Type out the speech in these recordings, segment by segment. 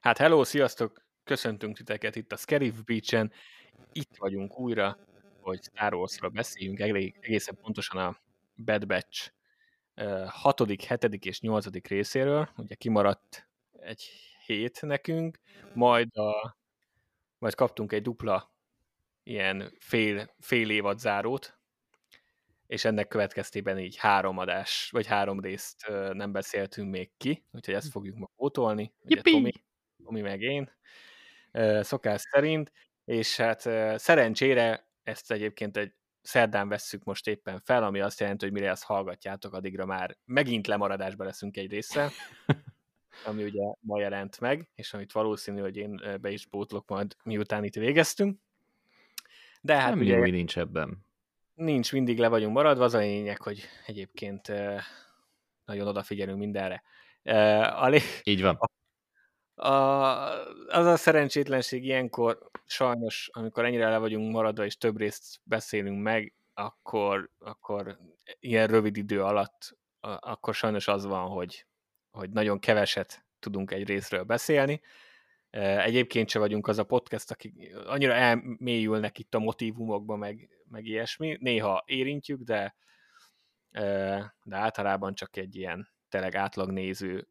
Hát hello, sziasztok! Köszöntünk titeket itt a Scarif Beach-en. Itt vagyunk újra, hogy Star Wars-ra beszéljünk, egészen pontosan a Bad Batch 6., 7. és 8. részéről. Ugye kimaradt egy hét nekünk, majd kaptunk egy dupla ilyen fél évad zárót, és ennek következtében így 3 adás, vagy 3 részt nem beszéltünk még ki, úgyhogy ezt fogjuk ma pótolni. Ugye Tomi meg én, szokás szerint, és hát szerencsére ezt egyébként egy szerdán vesszük most éppen fel, ami azt jelenti, hogy mire ezt hallgatjátok, addigra már megint lemaradásba leszünk egy résszel, ami ugye ma jelent meg, és amit valószínű, hogy én be is pótlok majd, miután itt végeztünk. De hát nem ugye jó, nincs ebben. Nincs, mindig le vagyunk maradva, az a lényeg, hogy egyébként nagyon odafigyelünk mindenre. Így van. Az a szerencsétlenség ilyenkor, sajnos, amikor ennyire le vagyunk maradva, és több részt beszélünk meg, akkor ilyen rövid idő alatt, akkor sajnos az van, hogy nagyon keveset tudunk egy részről beszélni. Egyébként se vagyunk az a podcast, akik annyira elmélyülnek itt a motívumokba, meg ilyesmi. Néha érintjük, de általában csak egy ilyen tényleg átlag néző,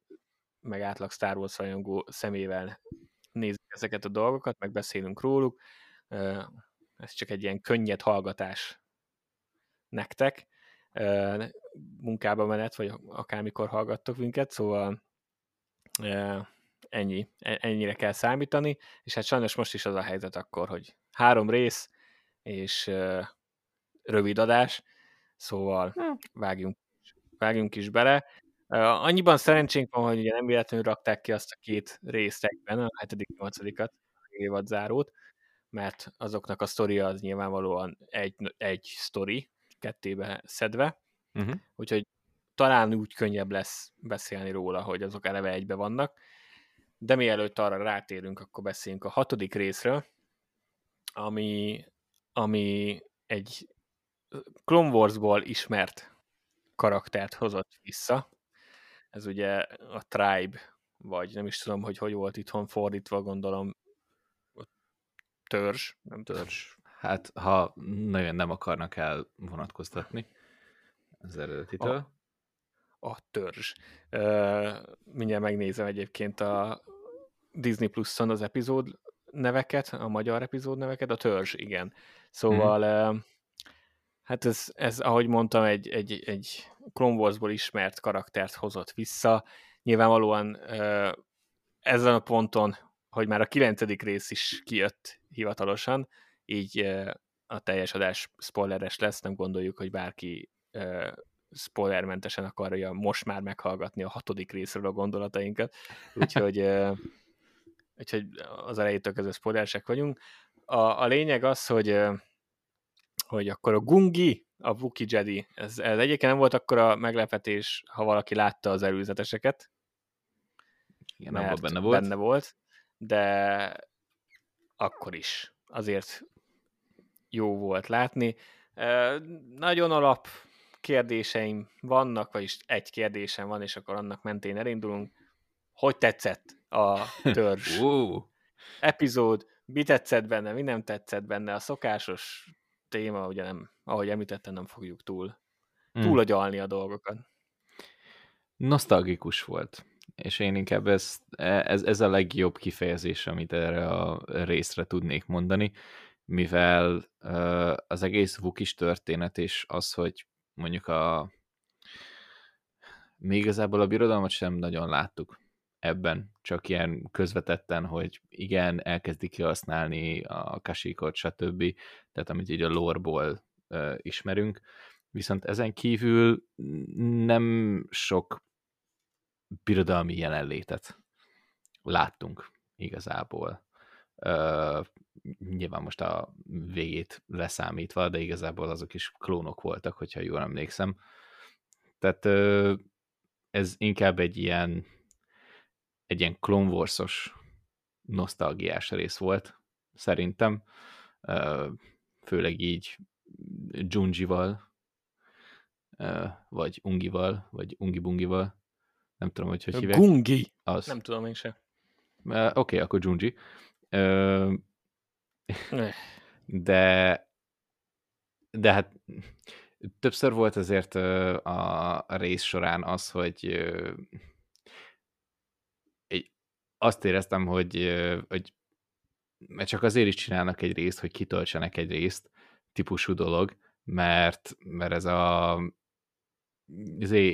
meg átlag Star Wars rajongó szemével nézzük ezeket a dolgokat, meg beszélünk róluk. Ez csak egy ilyen könnyed hallgatás nektek. Munkába menet, vagy akármikor hallgattok minket, szóval ennyire kell számítani, és hát sajnos most is az a helyzet akkor, hogy 3 rész, és rövid adás, szóval vágjunk is bele. Annyiban szerencsénk van, hogy ugye nem véletlenül rakták ki azt a 2 részt egyben, a 7.-8. évadzárót, mert azoknak a sztoria az nyilvánvalóan egy sztori, 2-be szedve, úgyhogy talán úgy könnyebb lesz beszélni róla, hogy azok eleve egybe vannak. De mielőtt arra rátérünk, akkor beszéljünk a 6. részről, ami egy Clone Warsból ismert karaktert hozott vissza. Ez ugye a Tribe, vagy nem is tudom, hogy volt itthon fordítva, gondolom törzs, nem törzs. Hát, ha nagyon nem akarnak elvonatkoztatni az eredetitől. A törzs. Mindjárt megnézem egyébként a Disney Plus-on az epizód neveket, a magyar epizód neveket, a törzs, igen. Szóval, hát ez ahogy mondtam, egy Clone Warsból ismert karaktert hozott vissza. Nyilvánvalóan ezen a ponton, hogy már a 9. rész is kijött hivatalosan, így a teljes adás spoileres lesz, nem gondoljuk, hogy bárki spoilermentesen akarja most már meghallgatni a 6. részről a gondolatainkat, úgyhogy az elejétől közös spoileresek vagyunk. A lényeg az, hogy akkor a Gungi, a Wookiee Jedi, ez egyébként nem volt akkora meglepetés, ha valaki látta az előzeteseket. Igen, mert benne volt, de akkor is azért jó volt látni. Nagyon alap kérdéseim vannak, vagyis egy kérdésem van, és akkor annak mentén elindulunk. Hogy tetszett a törzs epizód? Mi tetszett benne, mi nem tetszett benne? A szokásos téma, ugye nem, ahogy említettem, nem fogjuk túlagyalni a dolgokat. Nosztalgikus volt, és én inkább ez a legjobb kifejezés, amit erre a részre tudnék mondani, mivel az egész Wookiee történet és az, hogy mondjuk mi igazából a birodalmat sem nagyon láttuk ebben, csak ilyen közvetetten, hogy igen, elkezdik kihasználni a kasíkot, stb. Tehát amit így a lore-ból ismerünk. Viszont ezen kívül nem sok birodalmi jelenlétet láttunk igazából. Nyilván most a végét leszámítva, de igazából azok is klónok voltak, hogyha jól emlékszem. Tehát ez inkább egy ilyen Clone Wars-os nosztalgiás rész volt, szerintem. főleg így Junjival, vagy Ungival, vagy Ungi-bungival. Nem tudom, hogy hívják. Gungi! Az. Nem tudom én sem. Oké, akkor Junji. De hát többször volt azért a rész során az, hogy azt éreztem, hogy csak azért is csinálnak egy részt, hogy kitöltsenek egy részt, típusú dolog, mert ez azért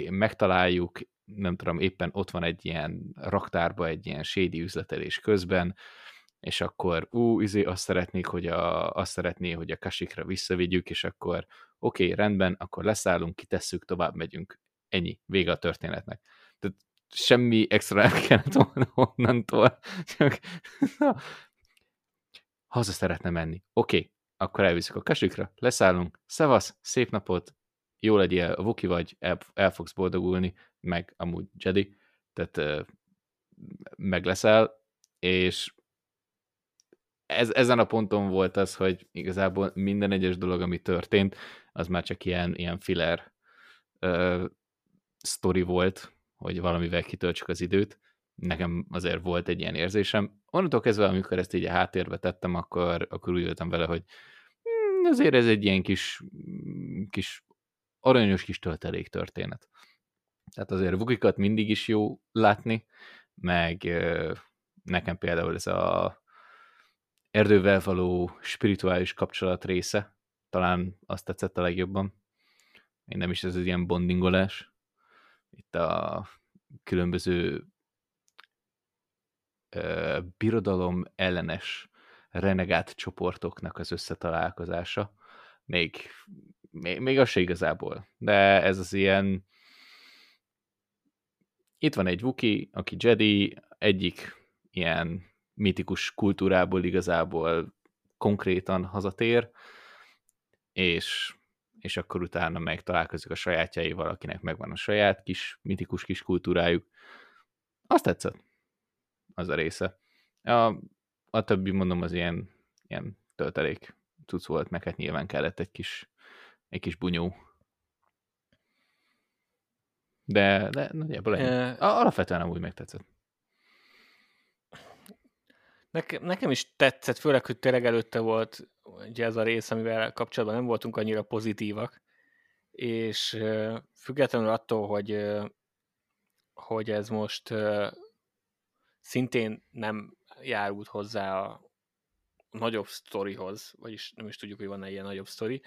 megtaláljuk, nem tudom, éppen ott van egy ilyen raktárba, egy ilyen shady üzletelés közben, és akkor azt szeretné, hogy a Kashyyyk-ra visszavigyük, és akkor oké, rendben, akkor leszállunk, kitesszük, tovább megyünk. Ennyi, vége a történetnek. Tehát semmi extra nem kellett volna onnantól. Haza szeretne menni. Oké, akkor elviszük a Kashyyyk-ra, leszállunk, szevasz, szép napot, jó legyél, Wookie vagy, el fogsz boldogulni, meg amúgy Jedi, tehát meg leszel, és ezen a ponton volt az, hogy igazából minden egyes dolog, ami történt, az már csak ilyen filler sztori volt, hogy valamivel kitöltsük az időt. Nekem azért volt egy ilyen érzésem. Onnantól kezdve, amikor ezt így a háttérbe tettem, akkor úgy voltam vele, hogy azért ez egy ilyen kis aranyos kis töltelék történet. Tehát azért Wookieekat mindig is jó látni, meg nekem például ez a erdővel való spirituális kapcsolat része, talán azt tetszett a legjobban. Én nem is ez az ilyen bondingolás. Itt a különböző birodalom ellenes renegát csoportoknak az összetalálkozása. Még az se igazából. De ez az ilyen itt van egy Wookiee, aki Jedi, egyik ilyen mítikus kultúrából igazából konkrétan hazatér, és akkor utána megtalálkozik a sajátjaival, akinek megvan a saját kis, mítikus kis kultúrájuk. Azt tetszett. Az a része. A többi, mondom, az ilyen töltelék cucc volt, meg hát nyilván kellett egy kis bunyó. De nagyjából alapvetően amúgy megtetszett. Nekem is tetszett, főleg, hogy tényleg előtte volt ugye ez a rész, amivel kapcsolatban nem voltunk annyira pozitívak, és függetlenül attól, hogy ez most szintén nem járult hozzá a nagyobb sztorihoz, vagyis nem is tudjuk, hogy van-e ilyen nagyobb sztori,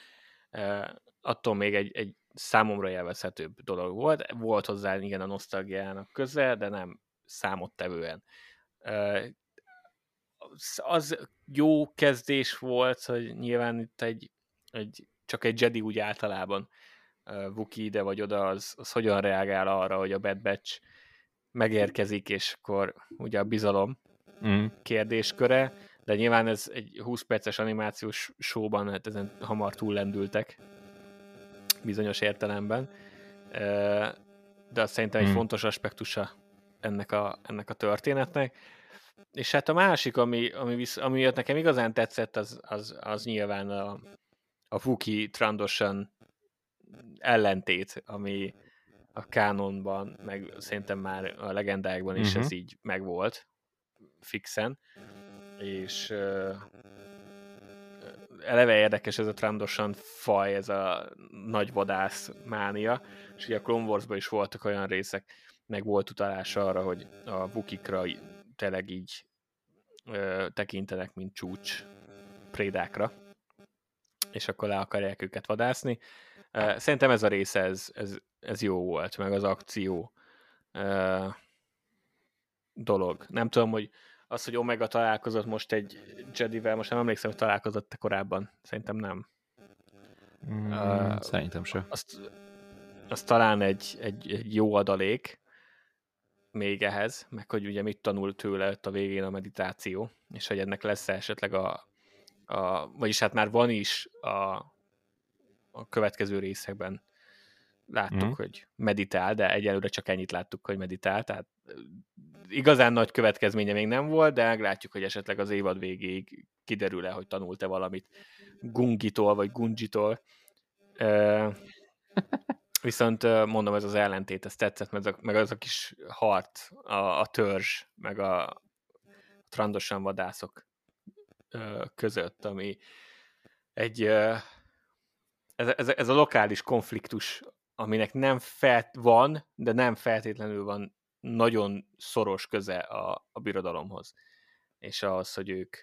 attól még egy számomra élvezhetőbb dolog volt. Volt hozzá igen a nosztalgiának közel, de nem számottevően. Az jó kezdés volt, hogy nyilván itt csak egy Jedi úgy általában Wookiee ide vagy oda, az hogyan reagál arra, hogy a Bad Batch megérkezik, és akkor ugye a bizalom kérdésköre, de nyilván ez egy 20 perces animációs showban, hát ezen hamar túllendültek bizonyos értelemben, de azt szerintem egy fontos aspektusa ennek a történetnek. És hát a másik, ami nekem igazán tetszett, az nyilván a Wookiee Trandoshan ellentét, ami a kánonban, meg szerintem már a legendákban is ez így megvolt fixen, és eleve érdekes ez a Trandoshan faj, ez a nagy vadász mánia, és ugye a Clone Wars-ban is voltak olyan részek, meg volt utalás arra, hogy a Wookiee-kra tényleg így tekintenek, mint csúcs prédákra, és akkor le akarják őket vadászni. Szerintem ez a része, ez jó volt, meg az akció dolog. Nem tudom, hogy az, hogy Omega találkozott most egy Jedivel, most nem emlékszem, hogy találkozott-e korábban. Szerintem nem. Szerintem sem. Az talán egy jó adalék még ehhez, meg hogy ugye mit tanul tőle a végén a meditáció, és hogy ennek lesz esetleg vagyis hát már van is a következő részekben láttuk, hogy meditál, de egyelőre csak ennyit láttuk, hogy meditál, tehát igazán nagy következménye még nem volt, de meglátjuk, hogy esetleg az évad végéig kiderül-e, hogy tanult-e valamit Gungitól, vagy Gungitól. Viszont mondom, ez az ellentét, ez tetszett, meg az a kis harc, a törzs, meg a Trandoshan vadászok között, ami egy ez a lokális konfliktus, aminek nem van, de nem feltétlenül van nagyon szoros köze a birodalomhoz, és ahhoz, hogy ők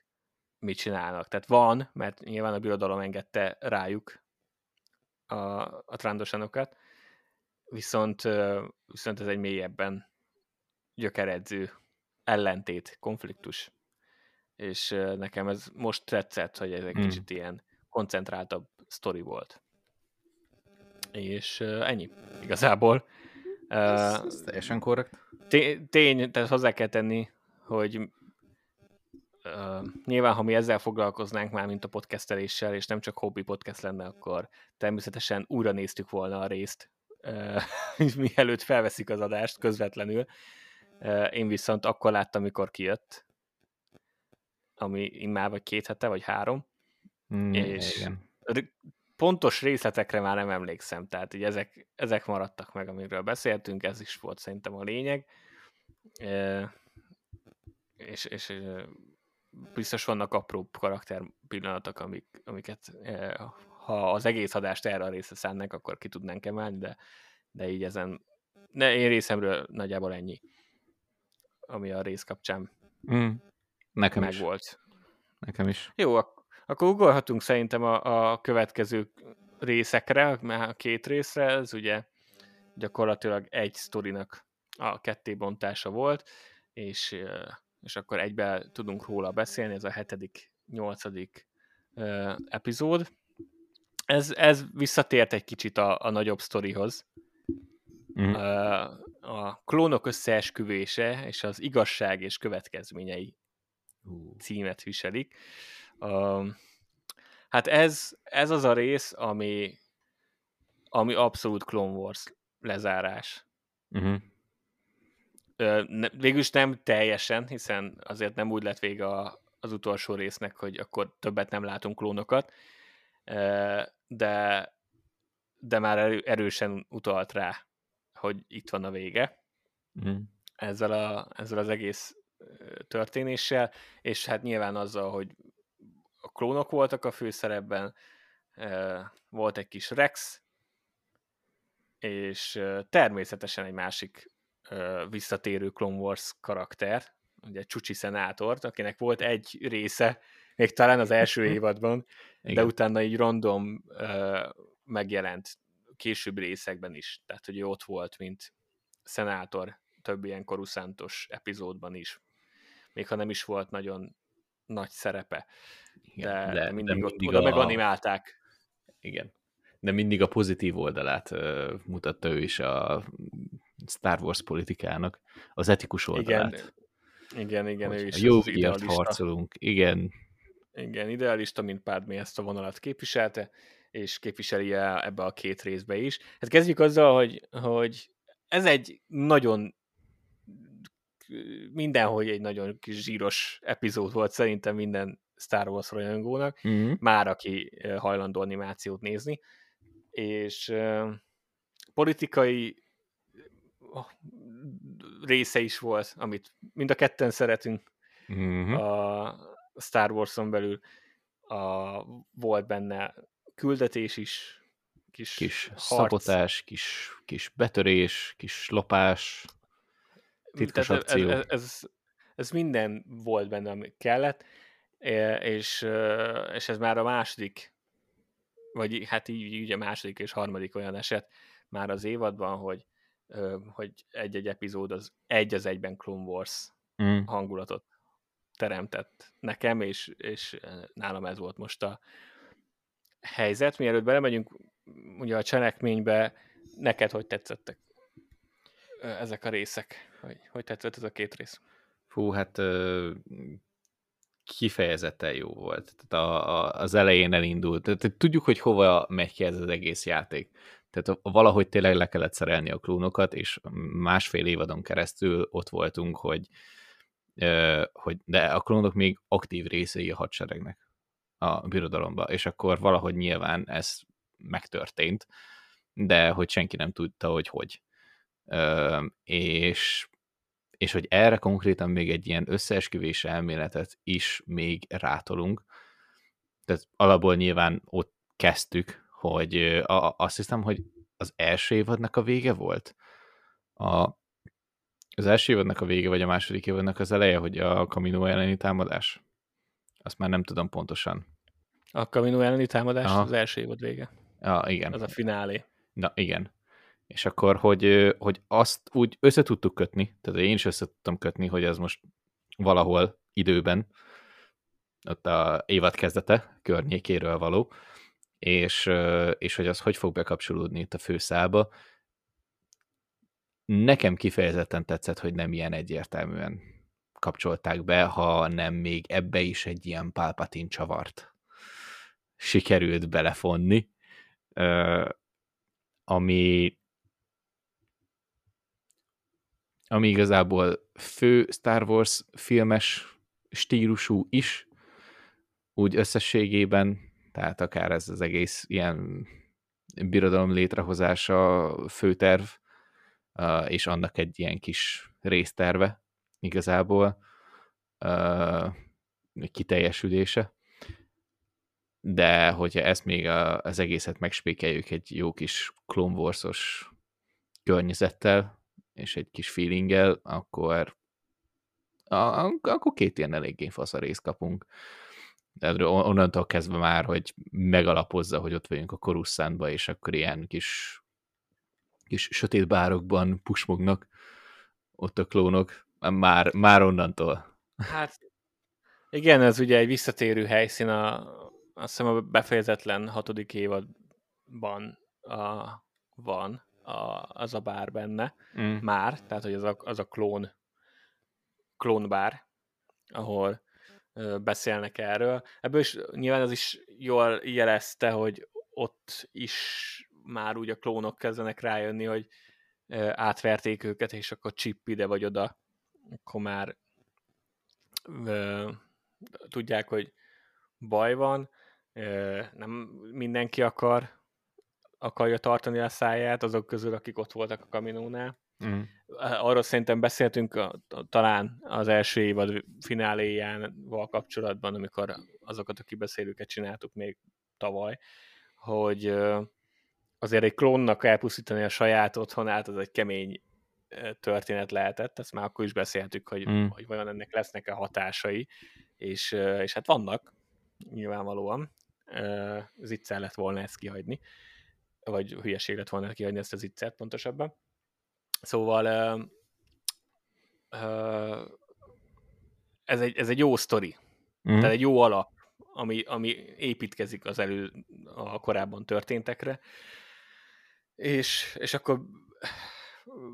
mit csinálnak. Tehát van, mert nyilván a birodalom engedte rájuk a Trandosanokat, viszont ez egy mélyebben gyökeredző ellentét, konfliktus. És nekem ez most tetszett, hogy ez egy kicsit ilyen koncentráltabb sztori volt. És ennyi igazából. Ez teljesen korrekt. Tény, tehát hozzá kell tenni, hogy nyilván, ha mi ezzel foglalkoznánk már, mint a podcasteléssel, és nem csak hobbi podcast lenne, akkor természetesen újra néztük volna a részt, mielőtt felveszik az adást közvetlenül. Én viszont akkor láttam, mikor kijött, ami immár vagy 2 hete, vagy 3, és igen. Pontos részletekre már nem emlékszem, tehát így ezek maradtak meg, amiről beszéltünk, ez is volt szerintem a lényeg, és biztos vannak apróbb karakter pillanatok, amiket ha az egész adást erre a részre szánnak, akkor ki tudnánk emelni, de így ezen, de én részemről nagyjából ennyi, ami a rész kapcsán nekem meg is volt. Nekem is. Jó, akkor ugorhatunk szerintem a következő részekre, mert a 2 részre, ez ugye gyakorlatilag egy sztorinak a kettébontása volt, és akkor egyben tudunk róla beszélni, ez a 7.-8. epizód. Ez visszatért egy kicsit a nagyobb sztorihoz. A klónok összeesküvése és az igazság és következményei címet viselik. Hát ez az a rész, ami abszolút Clone Wars lezárás. Végülis nem teljesen, hiszen azért nem úgy lett vége az utolsó résznek, hogy akkor többet nem látunk klónokat, de már erősen utalt rá, hogy itt van a vége. Ezzel az egész történéssel, és hát nyilván azzal, hogy a klónok voltak a főszerepben, volt egy kis Rex, és természetesen egy másik visszatérő Clone Wars karakter, ugye Chuchi szenátort, akinek volt egy része, még talán az első évadban, de utána így random megjelent később részekben is, tehát hogy ő ott volt, mint szenátor több ilyen koruszántos epizódban is. Még ha nem is volt nagyon nagy szerepe. Igen, de mindig oda meganimálták. Igen. De mindig a pozitív oldalát mutatta ő is a Star Wars politikának, az etikus oldalát. Igen, ő is. Jó idealista. Harcolunk, igen. Igen, idealista, mint Padmé ezt a vonalat képviselte, és képviseli ebbe a 2 részbe is. Hát kezdjük azzal, hogy ez egy nagyon mindenhogy egy nagyon kis zsíros epizód volt szerintem minden Star Wars rajongónak, már aki hajlandó animációt nézni, és politikai része is volt, amit mind a ketten szeretünk a Star Warson belül, volt benne küldetés is, kis szabotás, kis betörés, kis lopás, titkos akció. Ez minden volt benne, ami kellett, és ez már a második, vagy hát így a második és harmadik olyan eset már az évadban, hogy egy-egy epizód az egyben Clone Wars hangulatot teremtett nekem, és nálam ez volt most a helyzet. Mielőtt belemegyünk ugye a cselekménybe, neked hogy tetszettek ezek a részek? Hogy tetszett ez a 2 rész? Fú, hát kifejezetten jó volt. Tehát az elején elindult. Tehát tudjuk, hogy hova megy ki ez az egész játék. Tehát valahogy tényleg le kellett szerelni a klónokat, és másfél évadon keresztül ott voltunk, hogy de a klónok még aktív részei a hadseregnek a birodalomba, és akkor valahogy nyilván ez megtörtént, de hogy senki nem tudta, hogy. És hogy erre konkrétan még egy ilyen összeesküvés elméletet is még rátolunk. Tehát alapból nyilván ott kezdtük, hogy azt hiszem, hogy az első évadnak a vége volt. Az első évadnak a vége, vagy a második évadnak az eleje, hogy a Camino elleni támadás. Azt már nem tudom pontosan. A Camino elleni támadás az első évad vége. Igen. Az a finálé. Na, igen. És akkor, hogy azt úgy össze tudtuk kötni, tehát én is össze tudtam kötni, hogy ez most valahol időben, ott a évad kezdete környékéről való, és hogy az hogy fog bekapcsolódni itt a főszálba. Nekem kifejezetten tetszett, hogy nem ilyen egyértelműen kapcsolták be, hanem még ebbe is egy ilyen Palpatine csavart sikerült belefonni, ami igazából fő Star Wars filmes stílusú is, úgy összességében, tehát akár ez az egész ilyen birodalom létrehozása főterv, és annak egy ilyen kis részterve igazából kiteljesülése. De hogyha ezt még az egészet megspékeljük egy jó kis Clone Wars-os környezettel, és egy kis feelinggel, akkor két ilyen eléggé fasz a részt kapunk. De onnantól kezdve már, hogy megalapozza, hogy ott vagyunk a Coruscantba, és akkor ilyen kis sötét bárokban pusmognak ott a klónok. Már onnantól. Hát igen, ez ugye egy visszatérő helyszín, azt hiszem a befejezetlen 6. évadban van az a bár benne már, tehát hogy az a klónbár, ahol beszélnek erről. Ebből is nyilván az is jól jelezte, hogy ott is már úgy a klónok kezdenek rájönni, hogy átverték őket, és akkor chip ide vagy oda, akkor már tudják, hogy baj van, nem mindenki akarja tartani a száját azok közül, akik ott voltak a Caminónál. Mm. Arról szerintem beszéltünk talán az első évad fináléjával kapcsolatban, amikor azokat a kibeszélőket csináltuk még tavaly, hogy azért egy klónnak elpusztítani a saját otthonát, az egy kemény történet lehetett, ezt már akkor is beszéltük, hogy vajon ennek lesznek-e hatásai, és hát vannak, nyilvánvalóan, az iccel lett volna ezt kihagyni, vagy hülyeség lett volna kihagyni ezt az iccet pontosabban. Szóval ez egy jó sztori, tehát egy jó alap, ami építkezik a korábban történtekre, és akkor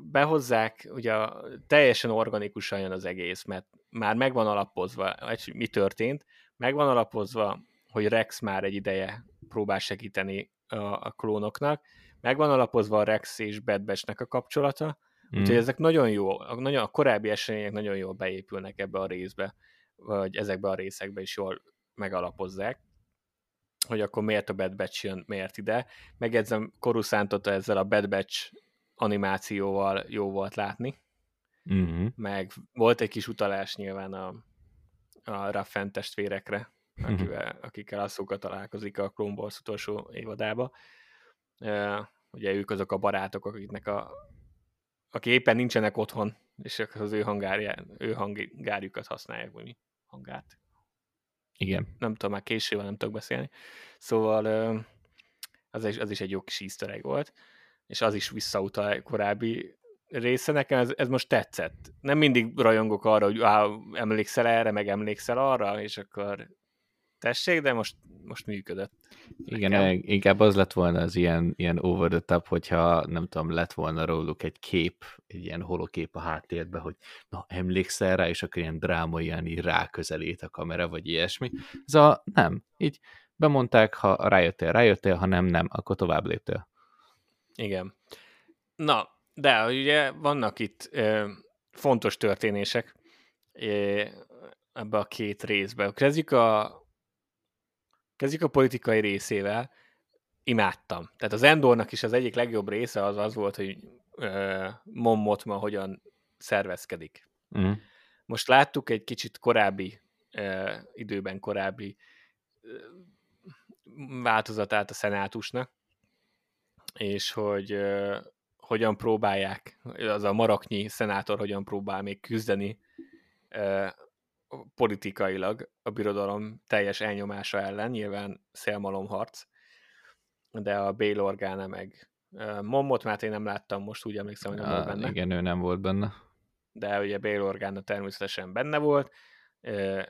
behozzák, ugye teljesen organikusan jön az egész, mert már megvan alapozva, mi történt, megvan alapozva, hogy Rex már egy ideje próbál segíteni a klónoknak, megvan alapozva a Rex és Bad Batch-nek a kapcsolata, úgyhogy ezek nagyon jó, a korábbi események nagyon jól beépülnek ebbe a részbe, vagy ezekbe a részekbe is jól megalapozzák, hogy akkor miért a Bad Batch jön, miért ide. Megjegyzem, Coruscantot ezzel a Bad Batch animációval jó volt látni, meg volt egy kis utalás nyilván a Raffent testvérekre, akikkel Ahsoka találkozik a Clone Wars utolsó évadába. Ugye ők azok a barátok, akiknek aki éppen nincsenek otthon, és az ő hangárjukat használják, vagy mi? Hangát. Igen. Nem tudom, már később nem tudok beszélni. Szóval az is egy jó kis easter egg volt, és az is visszautal a korábbi része. Nekem ez most tetszett. Nem mindig rajongok arra, hogy emlékszel erre, meg emlékszel arra, és akkor tessék, de most működött. Igen, inkább az lett volna az ilyen over the top, hogyha nem tudom, lett volna róluk egy kép, egy ilyen holokép a háttérben, hogy na, emlékszel rá, és akkor ilyen dráma, ilyen így ráközelít a kamera, vagy ilyesmi. Ez nem. Így bemondták, ha rájöttél, ha nem, akkor tovább léptél. Igen. Na, de ugye vannak itt fontos történések ebbe a két részbe. Kezdjük a politikai részével. Imádtam. Tehát az Endornak is az egyik legjobb része az volt, hogy Mon Mothma hogyan szervezkedik. Mm. Most láttuk egy kicsit korábbi, időben korábbi változatát a szenátusnak, és hogy hogyan próbálják, az a maraknyi szenátor hogyan próbál még küzdeni politikailag a birodalom teljes elnyomása ellen, nyilván szélmalomharc, de a Bail Organa meg Mon Mothmát én nem láttam most, úgy emlékszem, hogy nem volt benne. Igen, ő nem volt benne. De ugye Bail Organa természetesen benne volt,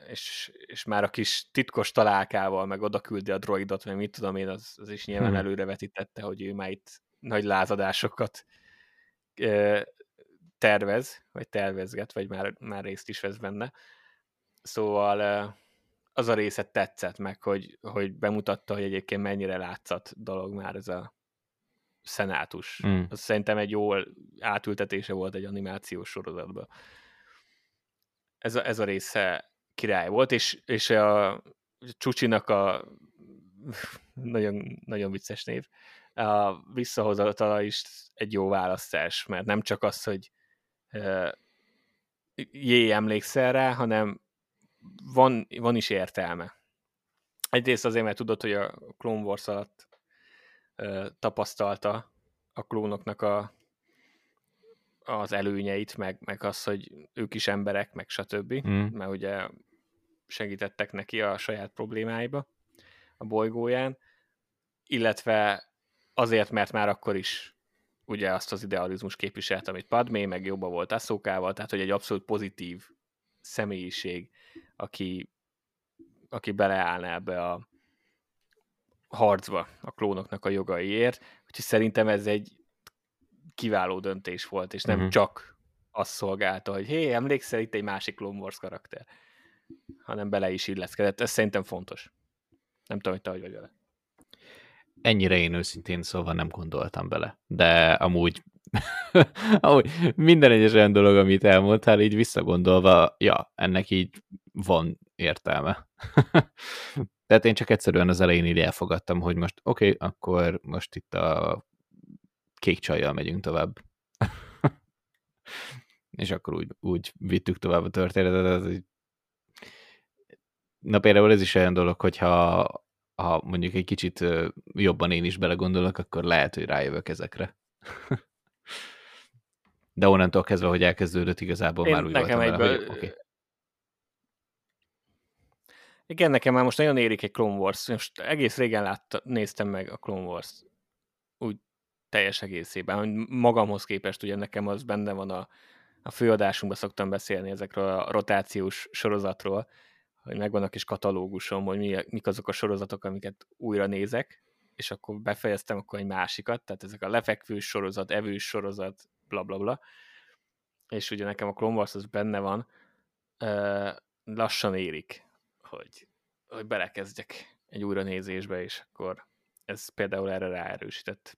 és már a kis titkos találkával meg oda küldi a droidot, meg mit tudom én, az is nyilván előrevetítette, hogy ő már itt nagy lázadásokat tervez, vagy tervezget, vagy már részt is vesz benne. Szóval az a része tetszett meg, hogy bemutatta, hogy egyébként mennyire látszat dolog már ez a szenátus. Mm. Az szerintem egy jó átültetése volt egy animációs sorozatban. Ez a része király volt, és a Chuchinak a nagyon, nagyon vicces név, a visszahozatala is egy jó választás, mert nem csak az, hogy jé, emlékszel rá, hanem van is értelme. Egyrészt azért, mert tudod, hogy a Clone Wars alatt tapasztalta a klónoknak az előnyeit, meg az, hogy ők is emberek, meg stb. Mm. Mert ugye segítettek neki a saját problémáiba a bolygóján, illetve azért, mert már akkor is ugye azt az idealizmus képviselt, amit Padmé, meg jobban volt Ahsokával, tehát hogy egy abszolút pozitív személyiség, aki beleállna ebbe a harcba a klónoknak a jogaiért, úgyhogy szerintem ez egy kiváló döntés volt, és nem csak azt szolgálta, hogy hé, emlékszel, itt egy másik Clone Wars karakter, hanem bele is illeszkedett. Ez szerintem fontos. Nem tudom, hogy te hogy vagy vele. Ennyire én őszintén szóval nem gondoltam bele, de amúgy minden egyes olyan dolog, amit elmondtál, így visszagondolva, ja, ennek így van értelme. Tehát én csak egyszerűen az elején így elfogadtam, hogy most oké, akkor most itt a kék csajjal megyünk tovább. És akkor úgy vittük tovább a történetet. Na például ez is olyan dolog, hogyha mondjuk egy kicsit jobban én is belegondolok, akkor lehet, hogy rájövök ezekre. De onnantól kezdve, hogy elkezdődött, igazából már úgy voltam vele, hogy oké. Igen, nekem már most nagyon érik egy Clone Wars. Most egész régen néztem meg a Clone Wars-t. Úgy teljes egészében, hogy magamhoz képest ugye nekem az benne van a főadásunkban szoktam beszélni ezekről a rotációs sorozatról, hogy megvan a kis katalógusom, hogy mik azok a sorozatok, amiket újra nézek, és akkor befejeztem akkor egy másikat, tehát ezek a lefekvős sorozat, evős sorozat, blablabla, bla, bla. És ugye nekem a Clone Wars az benne van, lassan érik, hogy belekezdjek egy újranézésbe, és akkor ez például erre ráerősített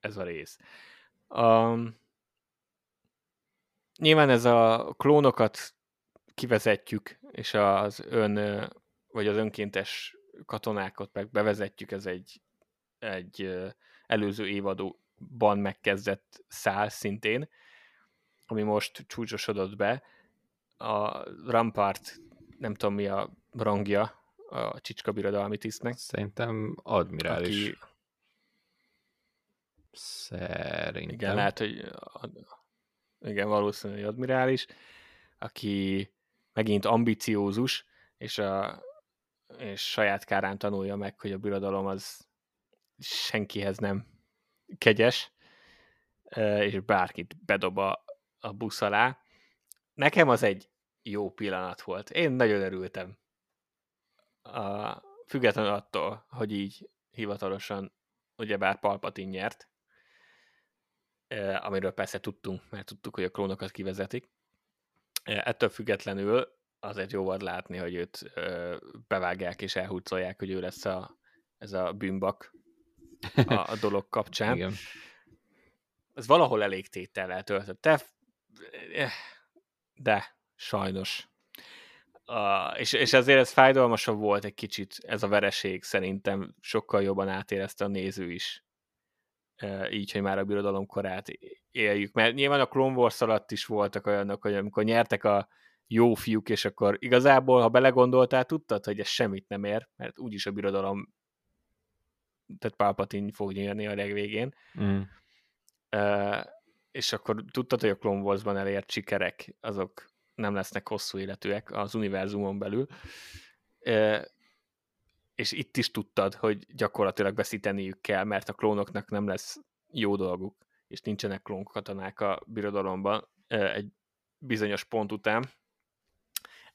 ez a rész. Nyilván ez a klónokat kivezetjük, és az önkéntes katonákat meg bevezetjük, ez egy előző évadóban megkezdett szál szintén, ami most csúcsosodott be. A Rampart, nem tudom mi a rangja a csicska birodalmi tisztnek. Szerintem admirális. Szerintem. Igen, lehet, hogy igen, valószínűleg admirális, aki megint ambiciózus, és saját kárán tanulja meg, hogy a birodalom az senkihez nem kegyes, és bárkit bedob a busz alá. Nekem az egy jó pillanat volt. Én nagyon örültem. Függetlenül attól, hogy így hivatalosan ugyebár Palpatine nyert, amiről persze tudtunk, mert tudtuk, hogy a klónokat kivezetik. Ettől függetlenül azért jó volt látni, hogy őt bevágják és elhúcolják, hogy ő lesz ez a bűnbak a dolog kapcsán. Igen. Ez valahol elég tétellel töltött. De sajnos. És azért ez fájdalmasabb volt egy kicsit, ez a vereség szerintem sokkal jobban átérezte a néző is. Így, hogy már a birodalom korát éljük. Mert nyilván a Clone Wars alatt is voltak olyanok, hogy amikor nyertek a jó fiúk, és akkor igazából, ha belegondoltál, tudtad, hogy ez semmit nem ér, mert úgyis a birodalom, tehát Palpatine fog nyerni a legvégén. Mm. És akkor tudtad, hogy a Clone Wars-ban elért sikerek, azok nem lesznek hosszú életűek az univerzumon belül. És itt is tudtad, hogy gyakorlatilag veszíteniük kell, mert a klónoknak nem lesz jó dolguk, és nincsenek klónkatonák a birodalomban egy bizonyos pont után.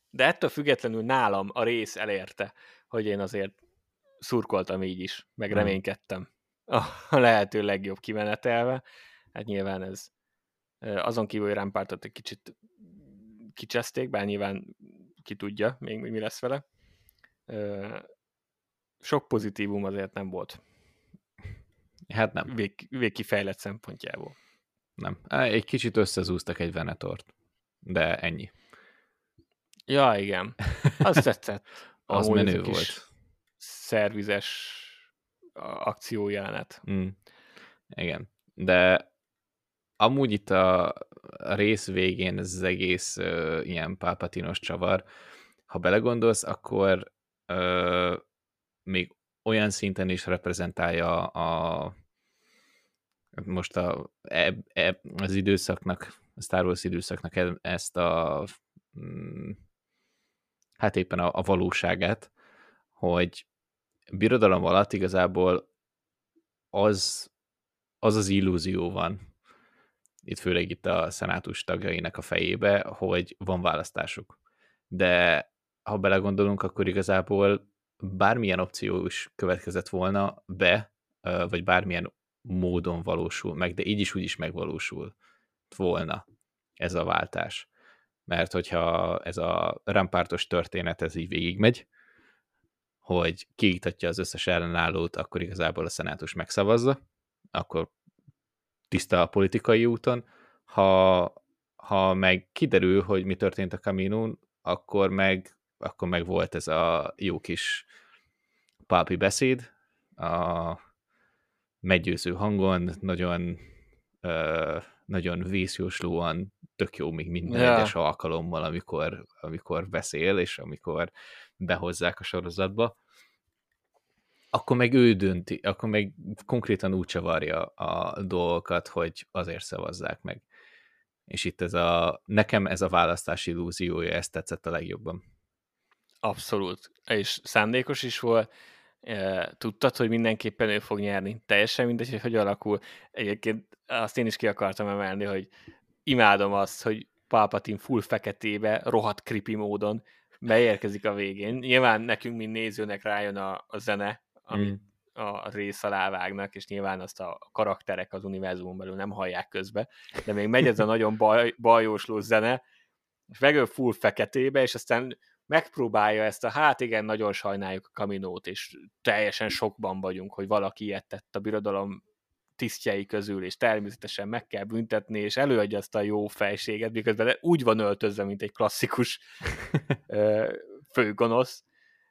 De ettől függetlenül nálam a rész elérte, hogy én azért szurkoltam így is, meg reménykedtem a lehető legjobb kimenetelve. Hát nyilván ez azon kívül, hogy Rampartot egy kicsit kicseszték, bár nyilván ki tudja még mi lesz vele. Sok pozitívum azért nem volt. Hát nem. Végkifejlett szempontjából. Nem. Egy kicsit összezúztak egy Venetort. De ennyi. Ja, igen. Az tetszett. Az menő volt. Szervizes akciójelenet. Mm. Igen. De amúgy itt a rész végén ez az egész ilyen Palpatinos csavar. Ha belegondolsz, akkor még olyan szinten is reprezentálja az időszaknak, a Star Wars időszaknak ezt a hát éppen a valóságát, hogy birodalom alatt igazából az illúzió van, itt főleg itt a szenátus tagjainak a fejébe, hogy van választásuk. De ha belegondolunk, akkor igazából bármilyen opció is következett volna be, vagy bármilyen módon valósul meg, de így is úgy is megvalósul volna ez a váltás. Mert hogyha ez a Rampartos történet ez így végigmegy, hogy kiiktatja az összes ellenállót, akkor igazából a szenátus megszavazza, akkor tiszta a politikai úton. Ha meg kiderül, hogy mi történt a Caminón, akkor meg volt ez a jó kis pápi beszéd, a meggyőző hangon, nagyon vészjóslóan, tök jó még minden egyes alkalommal, amikor beszél, és amikor behozzák a sorozatba, akkor meg ő dönti, akkor meg konkrétan úgy csavarja a dolgokat, hogy azért szavazzák meg. És itt nekem ez a választás illúziója, ezt tetszett a legjobban. Abszolút. És szándékos is volt. Tudtad, hogy mindenképpen ő fog nyerni. Teljesen mindegy, hogy hogyan alakul. Egyébként azt én is ki akartam emelni, hogy imádom azt, hogy Palpatine full feketébe, rohadt creepy módon beérkezik a végén. Nyilván nekünk, mint nézőnek rájön a zene, amit a rész alá vágnak, és nyilván azt a karakterek az univerzumon belül nem hallják közbe, de még megy ez a nagyon bajósló zene, és megöl full feketébe, és aztán megpróbálja ezt igen, nagyon sajnáljuk a Caminót, és teljesen sokban vagyunk, hogy valaki ilyet tett a birodalom tisztjei közül, és természetesen meg kell büntetni, és előadja azt a jó fejséget, miközben úgy van öltözve, mint egy klasszikus főgonosz.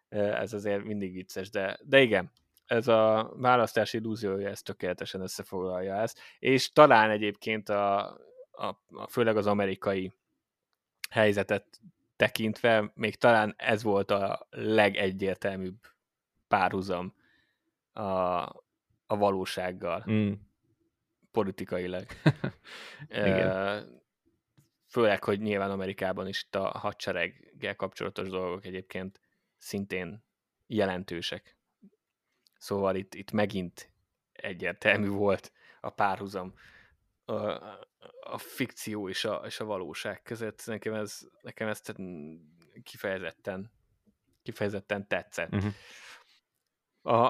Ez azért mindig vicces, de igen, ez a választási illúziója, ez tökéletesen összefoglalja ezt, és talán egyébként főleg az amerikai helyzetet tekintve, még talán ez volt a legegyértelműbb párhuzam a valósággal. Mm. Politikailag. Főleg, hogy nyilván Amerikában is itt a hadsereggel kapcsolatos dolgok egyébként szintén jelentősek. Szóval itt megint egyértelmű volt a párhuzam a fikció és a valóság között. Nekem ez kifejezetten tetszett. Uh-huh.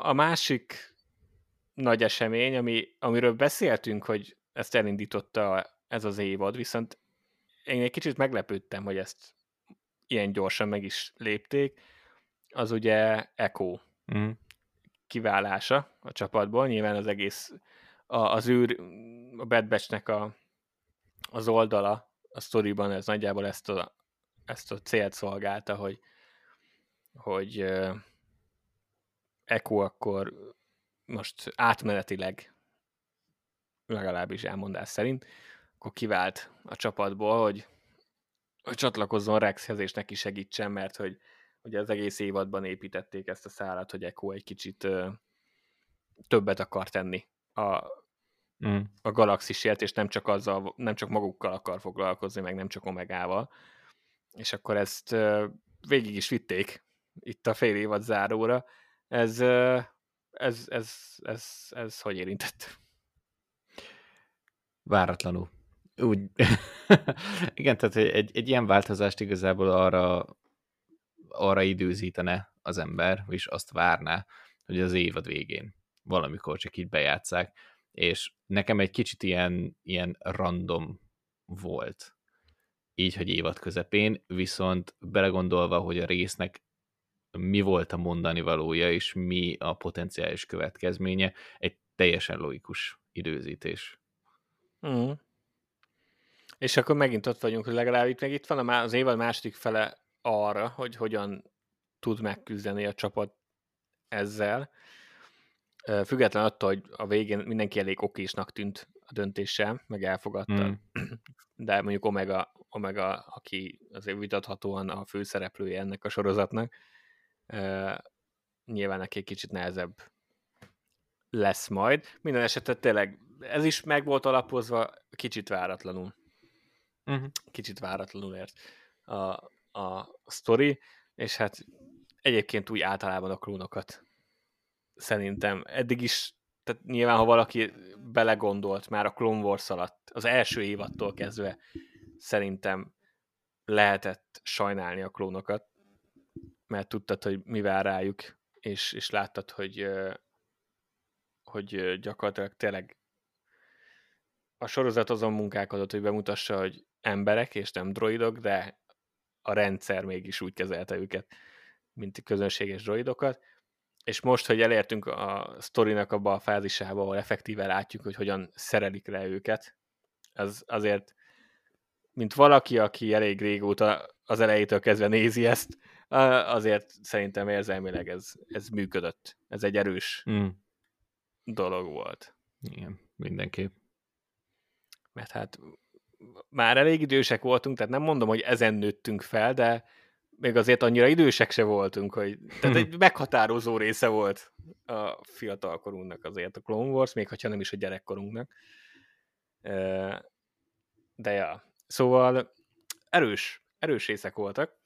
A másik nagy esemény, amiről beszéltünk, hogy ezt elindította ez az évad, viszont én egy kicsit meglepődtem, hogy ezt ilyen gyorsan meg is lépték, az ugye Echo. Uh-huh. kiválása a csapatból, nyilván az egész az űr, a Bad Batch-nek az oldala a sztoriban ez nagyjából ezt a célt szolgálta, hogy Echo akkor most átmenetileg, legalábbis elmondás szerint, akkor kivált a csapatból, hogy csatlakozzon Rexhez és neki segítsen, mert hogy ugye az egész évadban építették ezt a szálat, hogy Echo egy kicsit többet akar tenni a galaxisért, és nem csak magukkal akar foglalkozni, meg nem csak Omegával. És akkor ezt végig is vitték itt a fél évad záróra. Ez hogy érintett? Váratlanul. Úgy. Igen, tehát egy ilyen változást igazából arra időzítene az ember, és azt várná, hogy az évad végén valamikor csak így bejátsszák, és nekem egy kicsit ilyen random volt, így, hogy évad közepén, viszont belegondolva, hogy a résznek mi volt a mondani valója, és mi a potenciális következménye, egy teljesen logikus időzítés. Mm. És akkor megint ott vagyunk, hogy legalább itt meg itt van az évad második fele arra, hogy hogyan tud megküzdeni a csapat ezzel. Független attól, hogy a végén mindenki elég okésnak tűnt a döntéssel, meg elfogadta. Mm. De mondjuk Omega, aki azért vitathatóan a főszereplője ennek a sorozatnak, nyilván neki egy kicsit nehezebb lesz majd. Minden esetre tényleg ez is meg volt alapozva, kicsit váratlanul ért a sztori, és hát egyébként úgy általában a klónokat szerintem eddig is, tehát nyilván ha valaki belegondolt már a Clone Wars alatt, az első évattól kezdve szerintem lehetett sajnálni a klónokat, mert tudtad, hogy mi vár rájuk, és láttad, hogy gyakorlatilag tényleg a sorozat azon munkálkodott, hogy bemutassa, hogy emberek és nem droidok, de a rendszer mégis úgy kezelte őket, mint közönséges droidokat, és most, hogy elértünk a sztorinak abba a fázisába, ahol effektíve látjuk, hogy hogyan szerelik le őket, az azért, mint valaki, aki elég régóta az elejétől kezdve nézi ezt, azért szerintem érzelmileg ez működött. Ez egy erős dolog volt. Igen, mindenképp. Mert hát már elég idősek voltunk, tehát nem mondom, hogy ezen nőttünk fel, de még azért annyira idősek se voltunk, hogy tehát egy meghatározó része volt a fiatalkorunknak azért a Clone Wars, még hogyha nem is a gyerekkorunknak. De ja, szóval erős részek voltak.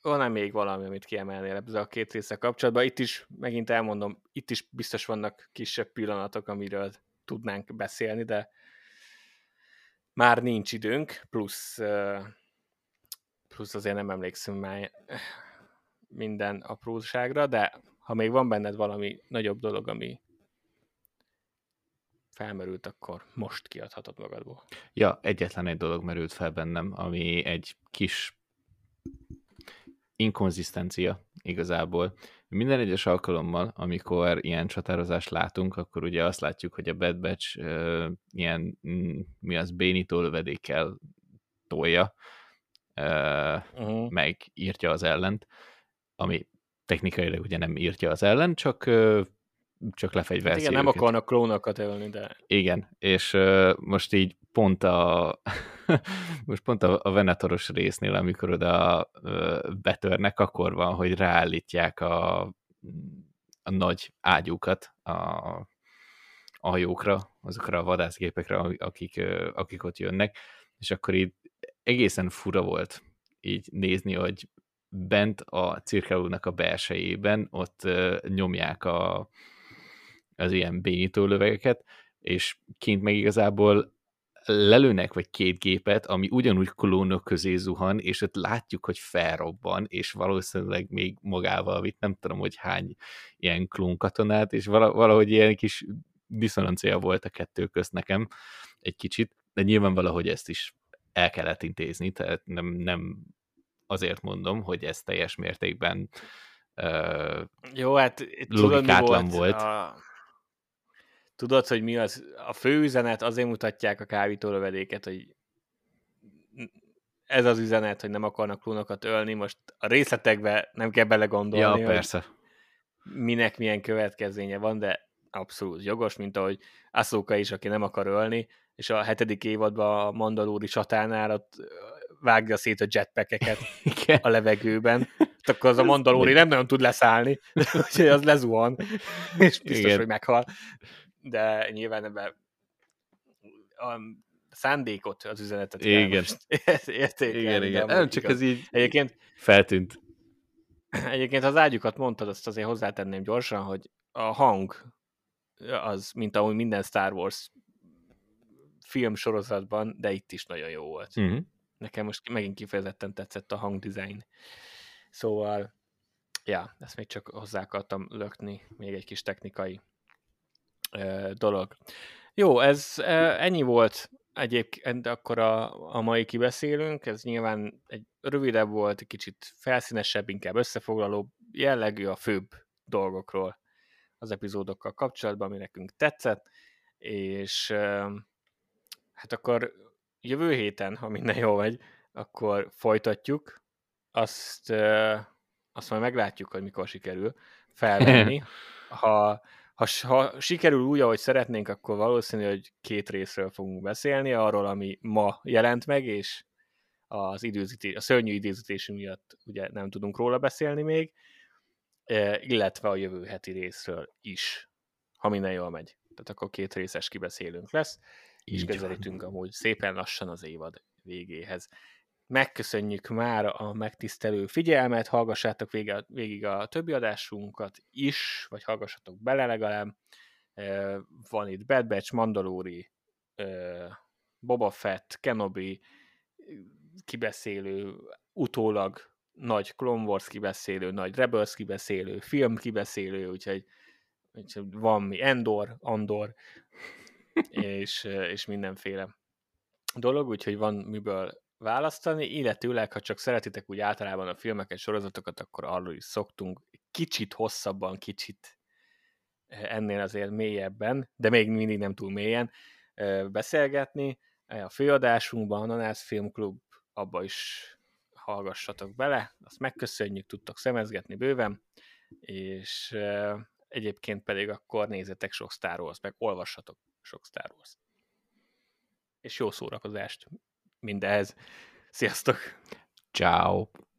Van-e még valami, amit kiemelnél ebben a két része kapcsolatban? Itt is, megint elmondom, itt is biztos vannak kisebb pillanatok, amiről tudnánk beszélni, de már nincs időnk, plusz azért nem emlékszünk már minden apróságra, de ha még van benned valami nagyobb dolog, ami felmerült, akkor most kiadhatod magadból. Ja, egyetlen egy dolog merült fel bennem, ami egy kis inkonzisztencia igazából. Minden egyes alkalommal, amikor ilyen csatározást látunk, akkor ugye azt látjuk, hogy a Bad Batch ilyen, mi az, bénító lövedékkel tolja, meg írtja az ellent, ami technikailag ugye nem írtja az ellent, csak lefegyverzi őket. Igen, nem akarnak klónokat ölni, de... Igen, és most így pont a Venatoros résznél, amikor oda betörnek, akkor van, hogy ráállítják a nagy ágyúkat a hajókra, azokra a vadászgépekre, akik ott jönnek, és akkor így egészen fura volt így nézni, hogy bent a cirkálónak a belsejében ott nyomják az ilyen bénító lövegeket, és kint meg igazából lelőnek vagy két gépet, ami ugyanúgy klónok közé zuhan, és ott látjuk, hogy felrobban, és valószínűleg még magával vitt, nem tudom, hogy hány ilyen klónkatonát, és valahogy ilyen kis diszonancia volt a kettő közt nekem egy kicsit, de nyilván valahogy ezt is el kellett intézni, tehát nem azért mondom, hogy ez teljes mértékben Jó, hát logikátlan volt. Tudod, hogy mi az? A fő üzenet, azért mutatják a kábítólövedéket, hogy ez az üzenet, hogy nem akarnak klónokat ölni, most a részletekbe nem kell belegondolni. Ja, persze. Minek milyen következménye van, de abszolút jogos, mint ahogy Ahsoka is, aki nem akar ölni, és a 7. évadban a mandalóri csatánál ott vágja szét a jetpackeket a levegőben. Akkor az a mandalóri nem nagyon tud leszállni, úgyhogy az lezuhan, és biztos, hogy meghal. De nyilván ebben a szándékot, az üzenetet értékelni. Nem csak ez így feltűnt. Egyébként az ágyukat mondtad, azt azért hozzátenném gyorsan, hogy a hang az, mint ahogy minden Star Wars filmsorozatban, de itt is nagyon jó volt. Uh-huh. Nekem most megint kifejezetten tetszett a hangdesign. Szóval, ja, ezt még csak hozzá akartam lökni, még egy kis technikai dolog. Jó, ez ennyi volt egyébként akkor a mai kibeszélünk, ez nyilván egy rövidebb volt, egy kicsit felszínesebb, inkább összefoglalóbb, jellegű a főbb dolgokról az epizódokkal kapcsolatban, ami nekünk tetszett, és hát akkor jövő héten, ha minden jól megy, akkor folytatjuk, azt majd meglátjuk, hogy mikor sikerül felvenni. Ha sikerül úgy, ahogy szeretnénk, akkor valószínű, hogy 2 részről fogunk beszélni, arról, ami ma jelent meg, és a szörnyű időzítésünk miatt ugye nem tudunk róla beszélni még, illetve a jövő heti részről is, ha minden jól megy. Tehát akkor 2 részes kibeszélünk lesz, így és közelítünk van. Amúgy szépen lassan az évad végéhez. Megköszönjük már a megtisztelő figyelmet, hallgassátok végig a többi adásunkat is, vagy hallgassatok bele legalább. Van itt Bad Batch, Mandalori, Boba Fett, Kenobi kibeszélő, utólag nagy Clone Wars kibeszélő, nagy Rebels kibeszélő, film kibeszélő, úgyhogy van mi Andor, és mindenféle dolog, úgyhogy van miből választani, illetőleg, ha csak szeretitek úgy általában a filmeket, sorozatokat, akkor arról is szoktunk kicsit hosszabban, kicsit ennél azért mélyebben, de még mindig nem túl mélyen beszélgetni. A főadásunkban, a Nanász Filmklub, abba is hallgassatok bele, azt megköszönjük, tudtok szemezgetni bőven, és egyébként pedig akkor nézzetek sok Star Wars, meg olvassatok sok Star Wars. És jó szórakozást! Mindez. Sziasztok! Ciao.